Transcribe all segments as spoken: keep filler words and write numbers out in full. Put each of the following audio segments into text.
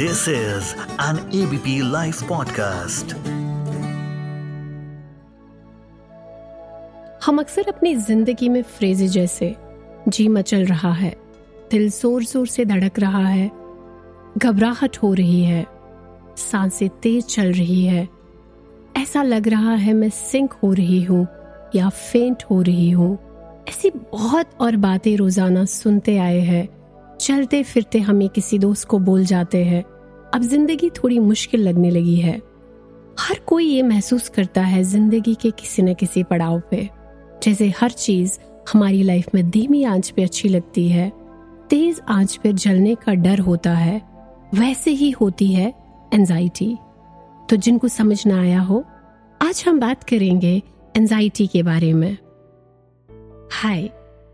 This is an A B P Life podcast। हम अक्सर अपनी जिंदगी में फ्रेज़ जैसे जी मचल रहा है, दिल जोर जोर से धड़क रहा है, घबराहट हो रही है, सांसें तेज चल रही है, ऐसा लग रहा है मैं सिंक हो रही हूँ या फेंट हो रही हूँ, ऐसी बहुत और बातें रोजाना सुनते आए हैं। चलते फिरते हमें किसी दोस्त को बोल जाते हैं। अब जिंदगी थोड़ी मुश्किल लगने लगी है। हर कोई ये महसूस करता है जिंदगी के किसी न किसी पड़ाव पे, जैसे हर चीज हमारी लाइफ में धीमी आंच पे अच्छी लगती है, तेज आंच पे जलने का डर होता है, वैसे ही होती है एंजाइटी। तो जिनको समझ ना आया हो, आज हम बात करेंगे एंजाइटी के बारे में। Hi,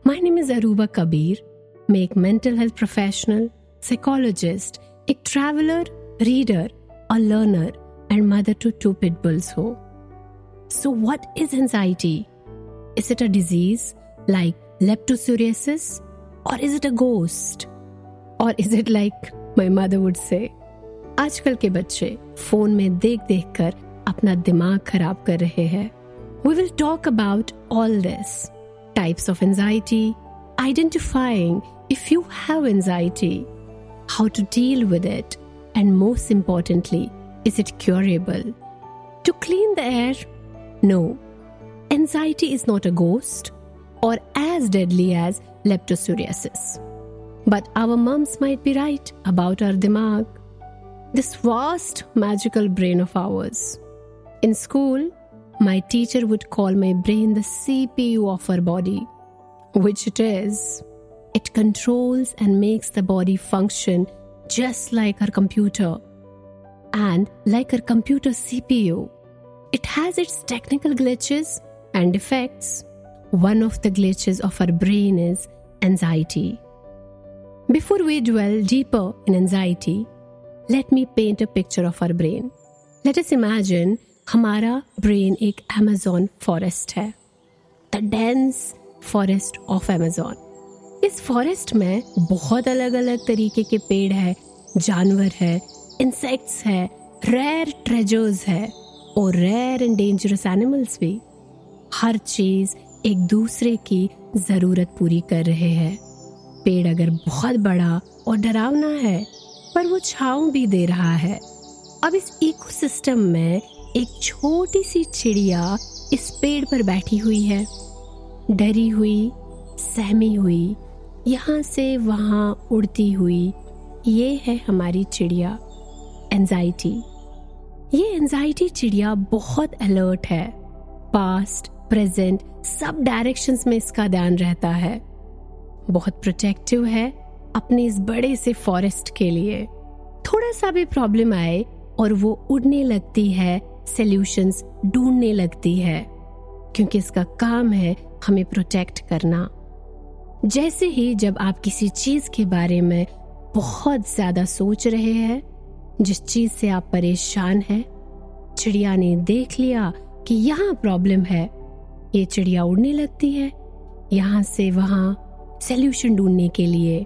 my name is Aruba Kabir. मैं एक मेंटल हेल्थ प्रोफेशनल, साइकोलॉजिस्ट, एक ट्रैवलर, रीडर और learner and mother to two pitbulls हो। So what is anxiety? Is it a disease like leptospirosis और इज इट अ गोस्ट और is it like my mother would say? आजकल के बच्चे phone में देख देख कर अपना दिमाग खराब कर रहे हैं। We will talk about all this, types of anxiety, identifying if you have anxiety, how to deal with it, and most importantly, is it curable? To clean the air? No. Anxiety is not a ghost or as deadly as leptospirosis. But our moms might be right about our dimag, this vast magical brain of ours. In school, my teacher would call my brain the C P U of our body. Which it is. It controls and makes the body function just like our computer. And like our computer C P U, it has its technical glitches and defects. One of the glitches of our brain is anxiety. Before we dwell deeper in anxiety, let me paint a picture of our brain. Let us imagine हमारा brain एक Amazon forest है. The dense forest of Amazon. इस forest में बहुत अलग अलग तरीके के पेड़ है, जानवर है, इंसेक्ट्स है, रेयर ट्रेजर्स है और रेयर एंड डेंजरस एनिमल्स भी। हर चीज एक दूसरे की जरूरत पूरी कर रहे हैं। पेड़ अगर बहुत बड़ा और डरावना है पर वो छांव भी दे रहा है। अब इस इकोसिस्टम में एक छोटी सी चिड़िया इस पेड़ पर बैठी हुई है, डरी हुई, सहमी हुई, यहाँ से वहाँ उड़ती हुई। ये है हमारी चिड़िया, एंजाइटी। ये एंजाइटी चिड़िया बहुत अलर्ट है। पास्ट, प्रेजेंट, सब डायरेक्शंस में इसका ध्यान रहता है। बहुत प्रोटेक्टिव है अपने इस बड़े से फॉरेस्ट के लिए। थोड़ा सा भी प्रॉब्लम आए और वो उड़ने लगती है, सॉल्यूशंस ढूंढने लगती है, क्योंकि इसका काम है हमें प्रोटेक्ट करना। जैसे ही जब आप किसी चीज के बारे में बहुत ज्यादा सोच रहे हैं, जिस चीज से आप परेशान हैं, चिड़िया ने देख लिया कि यहाँ प्रॉब्लम है, ये चिड़िया उड़ने लगती है यहाँ से वहां सॉल्यूशन ढूंढने के लिए।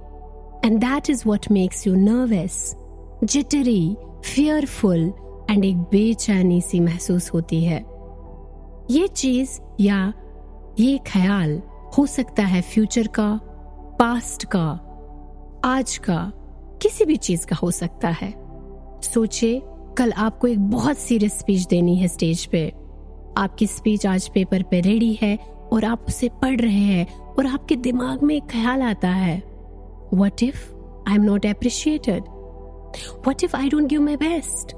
And that is what makes you nervous, jittery, fearful and एक बेचैनी सी महसूस होती है। ये चीज या ये ख्याल हो सकता है फ्यूचर का, पास्ट का, आज का, किसी भी चीज का हो सकता है। सोचे कल आपको एक बहुत सीरियस स्पीच देनी है स्टेज पे। आपकी स्पीच आज पेपर पे रेडी है और आप उसे पढ़ रहे हैं और आपके दिमाग में एक ख्याल आता है, what if I am not appreciated, what if I don't give my best,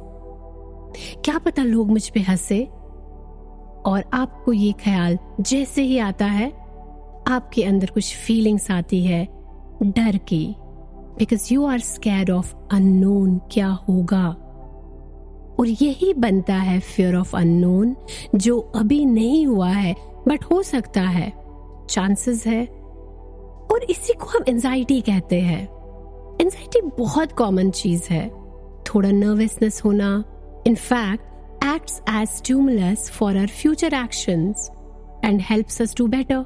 क्या पता लोग मुझ पे हंसे। और आपको ये ख्याल जैसे ही आता है, आपके अंदर कुछ फीलिंग्स आती है डर की, because you are scared of unknown, क्या होगा। और यही बनता है फियर ऑफ अननोन, जो अभी नहीं हुआ है बट हो सकता है, चांसेस है, और इसी को हम एंजाइटी कहते हैं। एंजाइटी बहुत कॉमन चीज है। थोड़ा नर्वसनेस होना in fact acts as stimulus for our future actions and helps us do better.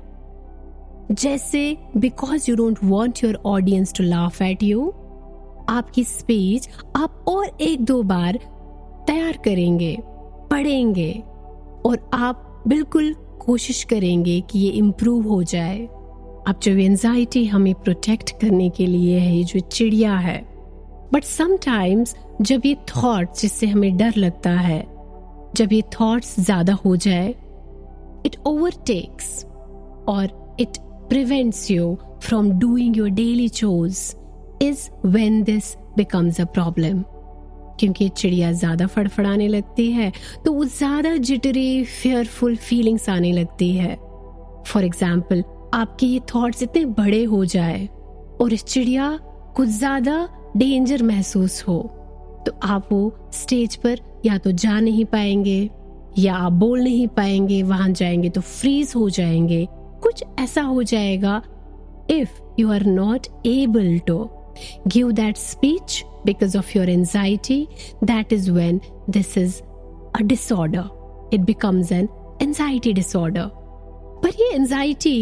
Jaise because you don't want your audience to laugh at you, आपकी स्पीच आप और एक दो बार तैयार करेंगे, पढ़ेंगे और आप बिल्कुल कोशिश करेंगे कि ये इम्प्रूव हो जाए। अब जो एंजाइटी हमें प्रोटेक्ट करने के लिए है, ये जो चिड़िया है, बट समटाइम्स जब ये थॉट्स जिससे हमें डर लगता है, जब ये थॉट्स ज्यादा हो जाए, इट ओवरटेक्स और it prevents you from doing your daily चोज is when this becomes a problem. क्योंकि चिड़िया ज्यादा फड़फड़ाने लगती है तो वो ज्यादा जिटरी फेयरफुल फीलिंग्स आने लगती है। फॉर एग्जाम्पल, आपके ये थॉट्स इतने बड़े हो जाए और इस चिड़िया कुछ ज्यादा डेंजर महसूस हो तो आप वो स्टेज पर या तो जा नहीं पाएंगे या आप बोल नहीं पाएंगे, वहां जाएंगे तो फ्रीज हो जाएंगे, कुछ ऐसा हो जाएगा। If you are not able to give that speech because of your anxiety, that is when this is a disorder. It becomes an anxiety disorder. पर ये anxiety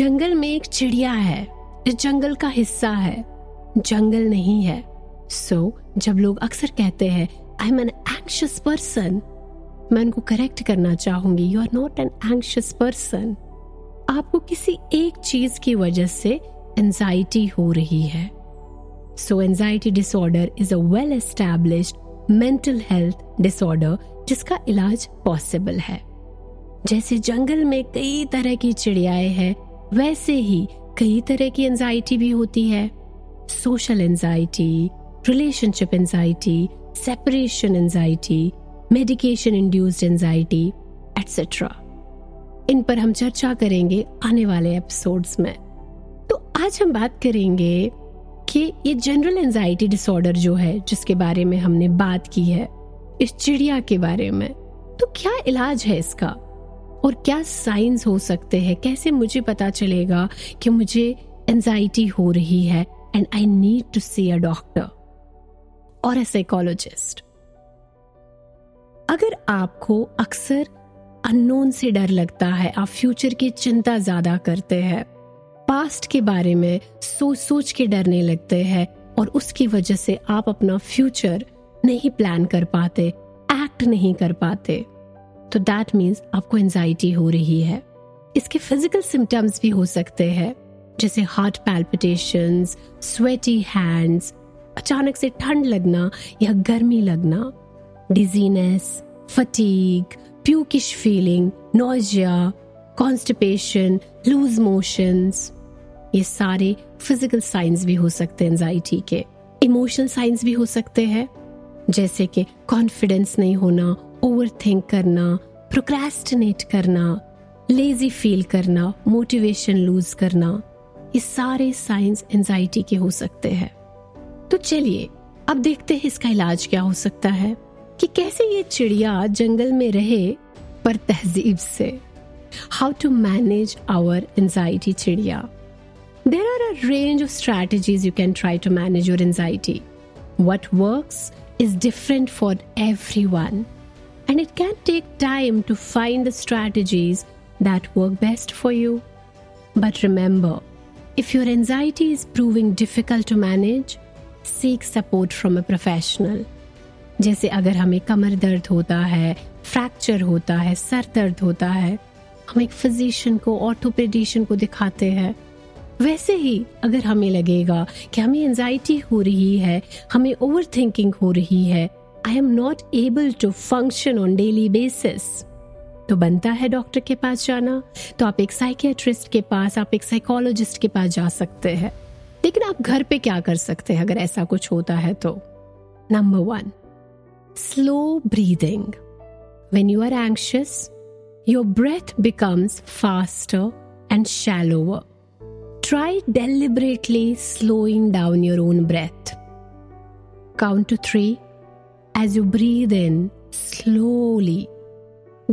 जंगल में एक चिड़िया है, इस जंगल का हिस्सा है, जंगल नहीं है। So, जब लोग अक्सर कहते हैं I am an anxious person, मैं उनको करेक्ट करना चाहूंगी, you are not an anxious person. आपको किसी एक चीज की वजह से anxiety हो रही है। So anxiety disorder is a well-established mental health disorder जिसका इलाज possible है। जैसे जंगल में कई तरह की चिड़ियाएं हैं, वैसे ही कई तरह की anxiety भी होती है। Social anxiety, relationship anxiety, separation anxiety, medication-induced anxiety, et cetera। इन पर हम चर्चा करेंगे आने वाले एपिसोड्स में। तो आज हम बात करेंगे कि ये जनरल एंजाइटी डिसऑर्डर जो है, जिसके बारे में हमने बात की है, इस चिड़िया के बारे में, तो क्या इलाज है इसका और क्या साइंस हो सकते हैं, कैसे मुझे पता चलेगा कि मुझे एंजाइटी हो रही है and I need to see a doctor और अ साइकोलॉजिस्ट। अगर आपको अक्सर अननोन से डर लगता है, आप फ्यूचर की चिंता ज्यादा करते हैं, पास्ट के बारे में सोच सोच के डरने लगते हैं और उसकी वजह से आप अपना फ्यूचर नहीं प्लान कर पाते, एक्ट नहीं कर पाते, तो दैट मीन्स आपको एंजाइटी हो रही है। इसके फिजिकल सिम्टम्स भी हो सकते हैं, जैसे हार्ट पैल्पिटेशंस, स्वेटी हैंड्स, अचानक से ठंड लगना या गर्मी लगना, dizziness, fatigue, pukish feeling, nausea, constipation, loose motions, ये सारे फिजिकल साइंस भी हो सकते हैं एंजाइटी के। इमोशनल साइंस भी हो सकते हैं, जैसे कि कॉन्फिडेंस नहीं होना, ओवरथिंक करना, प्रोक्रेस्टिनेट करना, लेजी फील करना, मोटिवेशन लूज करना, ये सारे साइंस एंजाइटी के हो सकते हैं। तो चलिए अब देखते हैं इसका इलाज क्या हो सकता है, कि कैसे ये चिड़िया जंगल में रहे पर तहजीब से। How to manage our anxiety chidiya. There are a range of strategies you can try to manage your anxiety. What works is different for everyone, and it can take time to find the strategies that work best for you. But remember, if your anxiety is proving difficult to manage, seek support from a professional. जैसे अगर हमें कमर दर्द होता है, fracture होता है, sir दर्द होता है, हम एक फिजिशियन को, ऑर्थोपेडिशियन को दिखाते हैं। वैसे ही अगर हमें लगेगा कि हमें एंजाइटी हो रही है, हमें ओवरथिंकिंग हो रही है, I am not able to function on daily basis, तो बनता है डॉक्टर के पास जाना। तो आप एक साइकियाट्रिस्ट के पास, आप एक साइकोलॉजिस्ट के पास जा सकते हैं। लेकिन आप घर पे क्या कर सकते हैं अगर ऐसा कुछ होता है तो? Number one, slow breathing. When you are anxious, your breath becomes faster and shallower. Try deliberately slowing down your own breath. Count to three as you breathe in slowly.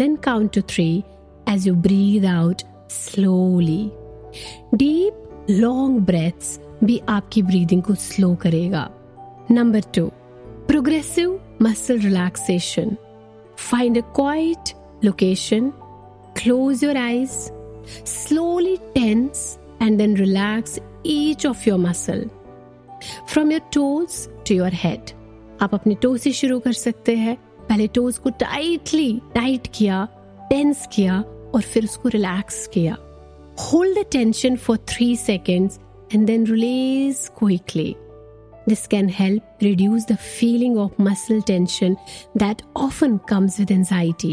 Then count to three as you breathe out slowly. Deep, long breaths भी आपकी breathing को slow करेगा. Number two, progressive muscle relaxation. Find a quiet location. Close your eyes, slowly tense and then relax each of your muscle. From your toes to your head. आप अपने to से शुरू कर सकते हैं। पहले टोज को टाइटली टाइट किया, टेंस किया और फिर उसको रिलैक्स किया। Hold the tension for three seconds and then release quickly. This can help reduce the feeling of muscle tension that often comes with anxiety.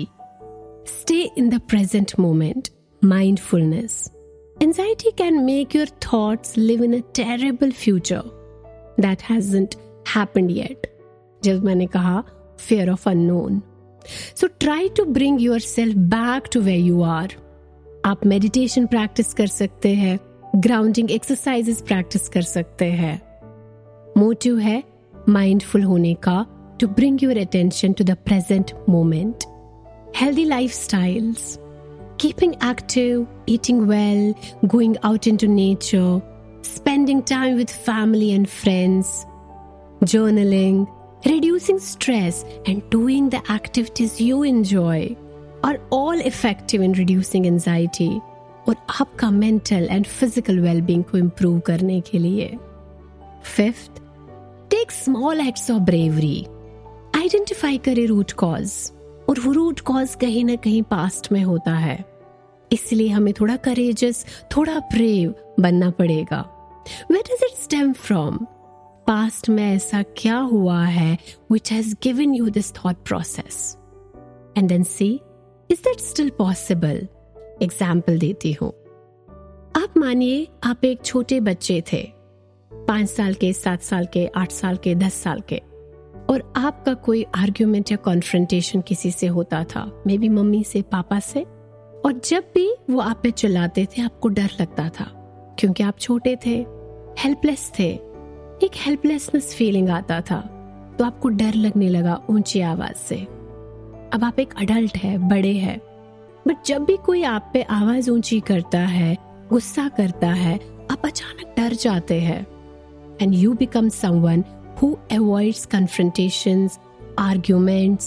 Stay in the present moment. Mindfulness. Anxiety can make your thoughts live in a terrible future that hasn't happened yet. जब मैंने कहा fear of unknown. So try to bring yourself back to where you are. आप meditation practice कर सकते हैं, grounding exercises practice कर सकते हैं. मोटिव है माइंडफुल होने का, to bring your attention to the present moment. Healthy lifestyles, keeping active, eating well, going out into nature, spending time with family and friends, journaling, reducing stress and doing the activities you enjoy are all effective in reducing anxiety और आपका mental and physical wellbeing को improve करने के लिए। Fifth, take small acts of bravery. Identify करें root cause, और वो root cause कहीं ना कहीं पास्ट में होता है, इसलिए हमें थोड़ा करेजस, थोड़ा ब्रेव बनना पड़ेगा। Where does it stem from? Past में ऐसा क्या हुआ है which has given you this thought process, and then see is that still possible. Example देती हूँ। आप मानिए आप एक छोटे बच्चे थे, पाँच साल के, सात साल के, आठ साल के, दस साल के, और आपका कोई आर्ग्यूमेंट या कॉन्फ्रंटेशन किसी से होता था, मे बी मम्मी से, पापा से, और जब भी वो आप पे चिल्लाते थे आपको डर लगता था, क्योंकि आप छोटे थे, हेल्पलेस थे, एक हेल्पलेसनेस फीलिंग आता था, तो आपको डर लगने लगा ऊंची आवाज से। अब आप एक अडल्ट है, बड़े हैं, बट जब भी कोई आप पे आवाज ऊंची करता है, गुस्सा करता है, आप अचानक डर जाते हैं। And you become someone who avoids confrontations, arguments,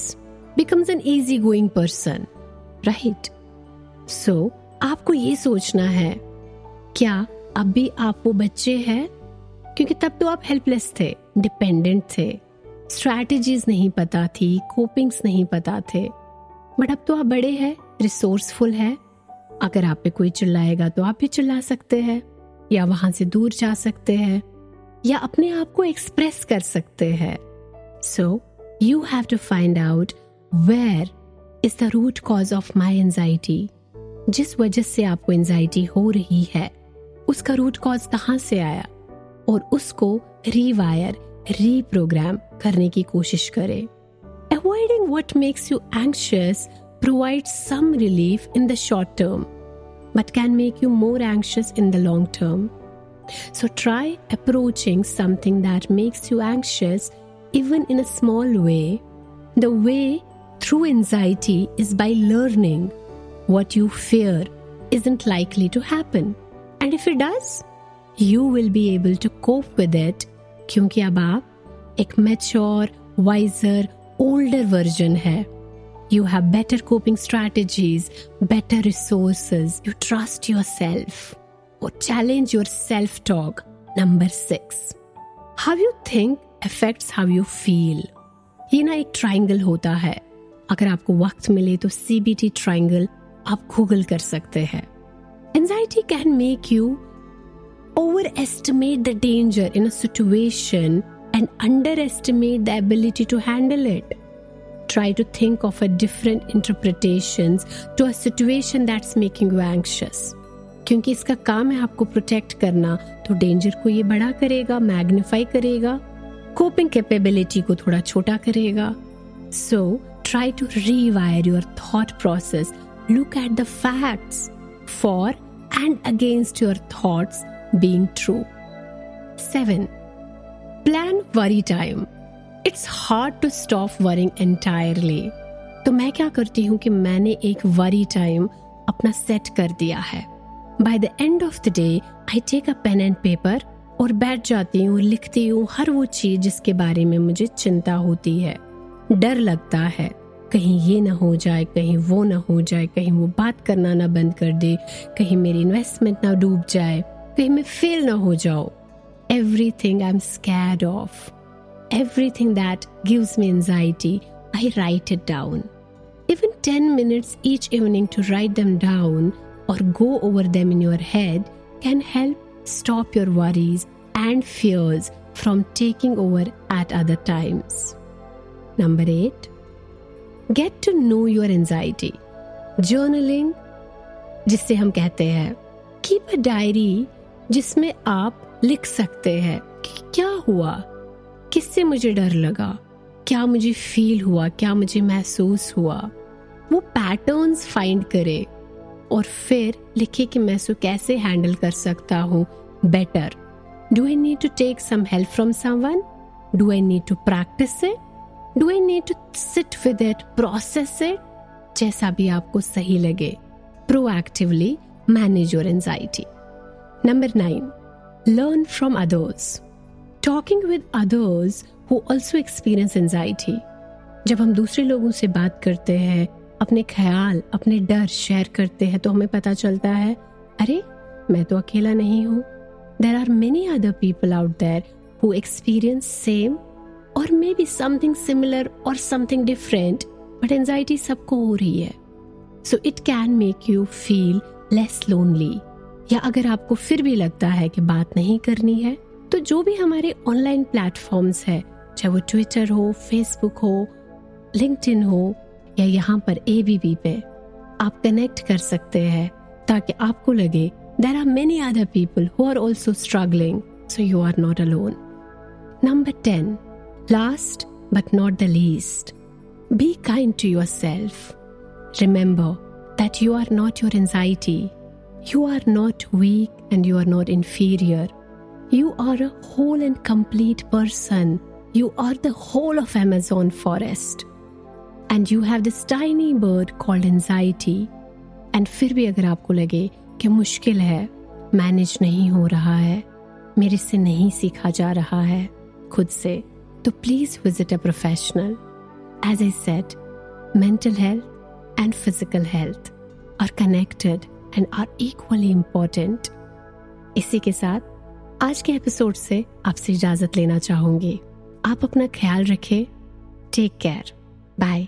becomes an easygoing person, right? So, आपको ये सोचना है, क्या अब भी आप वो बच्चे हैं? क्योंकि तब तो आप helpless थे, dependent थे, strategies नहीं पता थी, copings नहीं पता थे, but अब तो आप बड़े हैं, resourceful हैं, अगर आप पे कोई चिल्लाएगा तो आप भी चिल्ला सकते हैं, या वहाँ से दूर जा सकते हैं, या अपने आप को एक्सप्रेस कर सकते हैं। So you have to find out where is the root cause of my anxiety. जिस वजह से आपको एंजाइटी हो रही है, उसका रूट कॉज कहाँ से आया, और उसको रीवायर, रीप्रोग्राम करने की कोशिश करें। Avoiding what makes you anxious provide some relief in the short term, but can make you more anxious in the long term. So try approaching something that makes you anxious, even in a small way. The way through anxiety is by learning what you fear isn't likely to happen. And if it does, you will be able to cope with it क्योंकि अब आप एक mature, wiser, older version है. You have better coping strategies, better resources, you trust yourself. Or challenge your self-talk. Number six. How you think affects how you feel. ये ना एक triangle होता है. अगर आपको वक्त मिले तो C B T triangle आप Google कर सकते हैं. Anxiety can make you overestimate the danger in a situation and underestimate the ability to handle it. Try to think of a different interpretations to a situation that's making you anxious. क्योंकि इसका काम है आपको protect करना, तो danger को ये बड़ा करेगा, मैग्निफाई करेगा, कोपिंग कैपेबिलिटी को थोड़ा छोटा करेगा। So try to rewire your thought process, look at the facts for and against your thoughts being true. Seven, plan worry time. It's hard to stop worrying entirely. तो मैं क्या करती हूँ कि मैंने एक वरी टाइम अपना सेट कर दिया है। By the end of the day, I take a pen and paper और बैठ जाती हूँ, लिखती हूँ हर वो चीज जिसके बारे में मुझे चिंता होती है, डर लगता है, कहीं ये ना हो जाए, कहीं वो ना हो जाए, कहीं वो बात करना ना बंद कर दे, कहीं मेरी इन्वेस्टमेंट ना डूब जाए, कहीं मैं फेल ना हो जाऊँ। everything I'm scared of, everything that gives me anxiety, I write it down. Even ten minutes each evening to write them down or go over them in your head can help stop your worries and fears from taking over at other times. Number eight, get to know your anxiety. Journaling, जिससे हम कहते हैं, keep a diary जिसमें आप लिख सकते हैं कि क्या हुआ, किससे मुझे डर लगा, क्या मुझे फील हुआ, क्या मुझे महसूस हुआ, वो पैटर्न्स फाइंड करे और फिर लिखे कि मैं इसको कैसे हैंडल कर सकता हूँ better. Do I need to take some help from someone? Do I need to practice it? Do I need to sit with it, process it? जैसा भी आपको सही लगे. Proactively manage your anxiety. Number nine, learn from others. Talking with others who also experience anxiety. जब हम दूसरे लोगों से बात करते हैं, अपने ख्याल, अपने डर शेयर करते हैं, तो हमें पता चलता है, अरे मैं तो अकेला नहीं हूँ. There are many other people out there who experience same or maybe something similar or something different, but anxiety सबको हो रही है. So it can make you feel less lonely. या अगर आपको फिर भी लगता है कि बात नहीं करनी है, तो जो भी हमारे ऑनलाइन प्लेटफॉर्म्स है, चाहे वो ट्विटर हो, फेसबुक हो, लिंक्डइन हो, या यहाँ पर A B P पे, आप कनेक्ट कर सकते हैं ताकि आपको लगे there are many other people who are also struggling, so you are not alone. Number ten, last but not the least, be kind to yourself. Remember that you are not your anxiety. You are not weak and you are not inferior. You are a whole and complete person. You are the whole of Amazon forest. And you have this tiny bird called anxiety. And फिर भी अगर आपको लगे कि मुश्किल है, manage नहीं हो रहा है, मेरे से नहीं सीखा जा रहा है खुद से, तो please visit a professional. As I said, mental health and physical health are connected and are equally important. इसी के साथ आज के एपिसोड से आपसे इजाजत लेना चाहूंगी. आप अपना ख्याल रखें. Take care. बाय.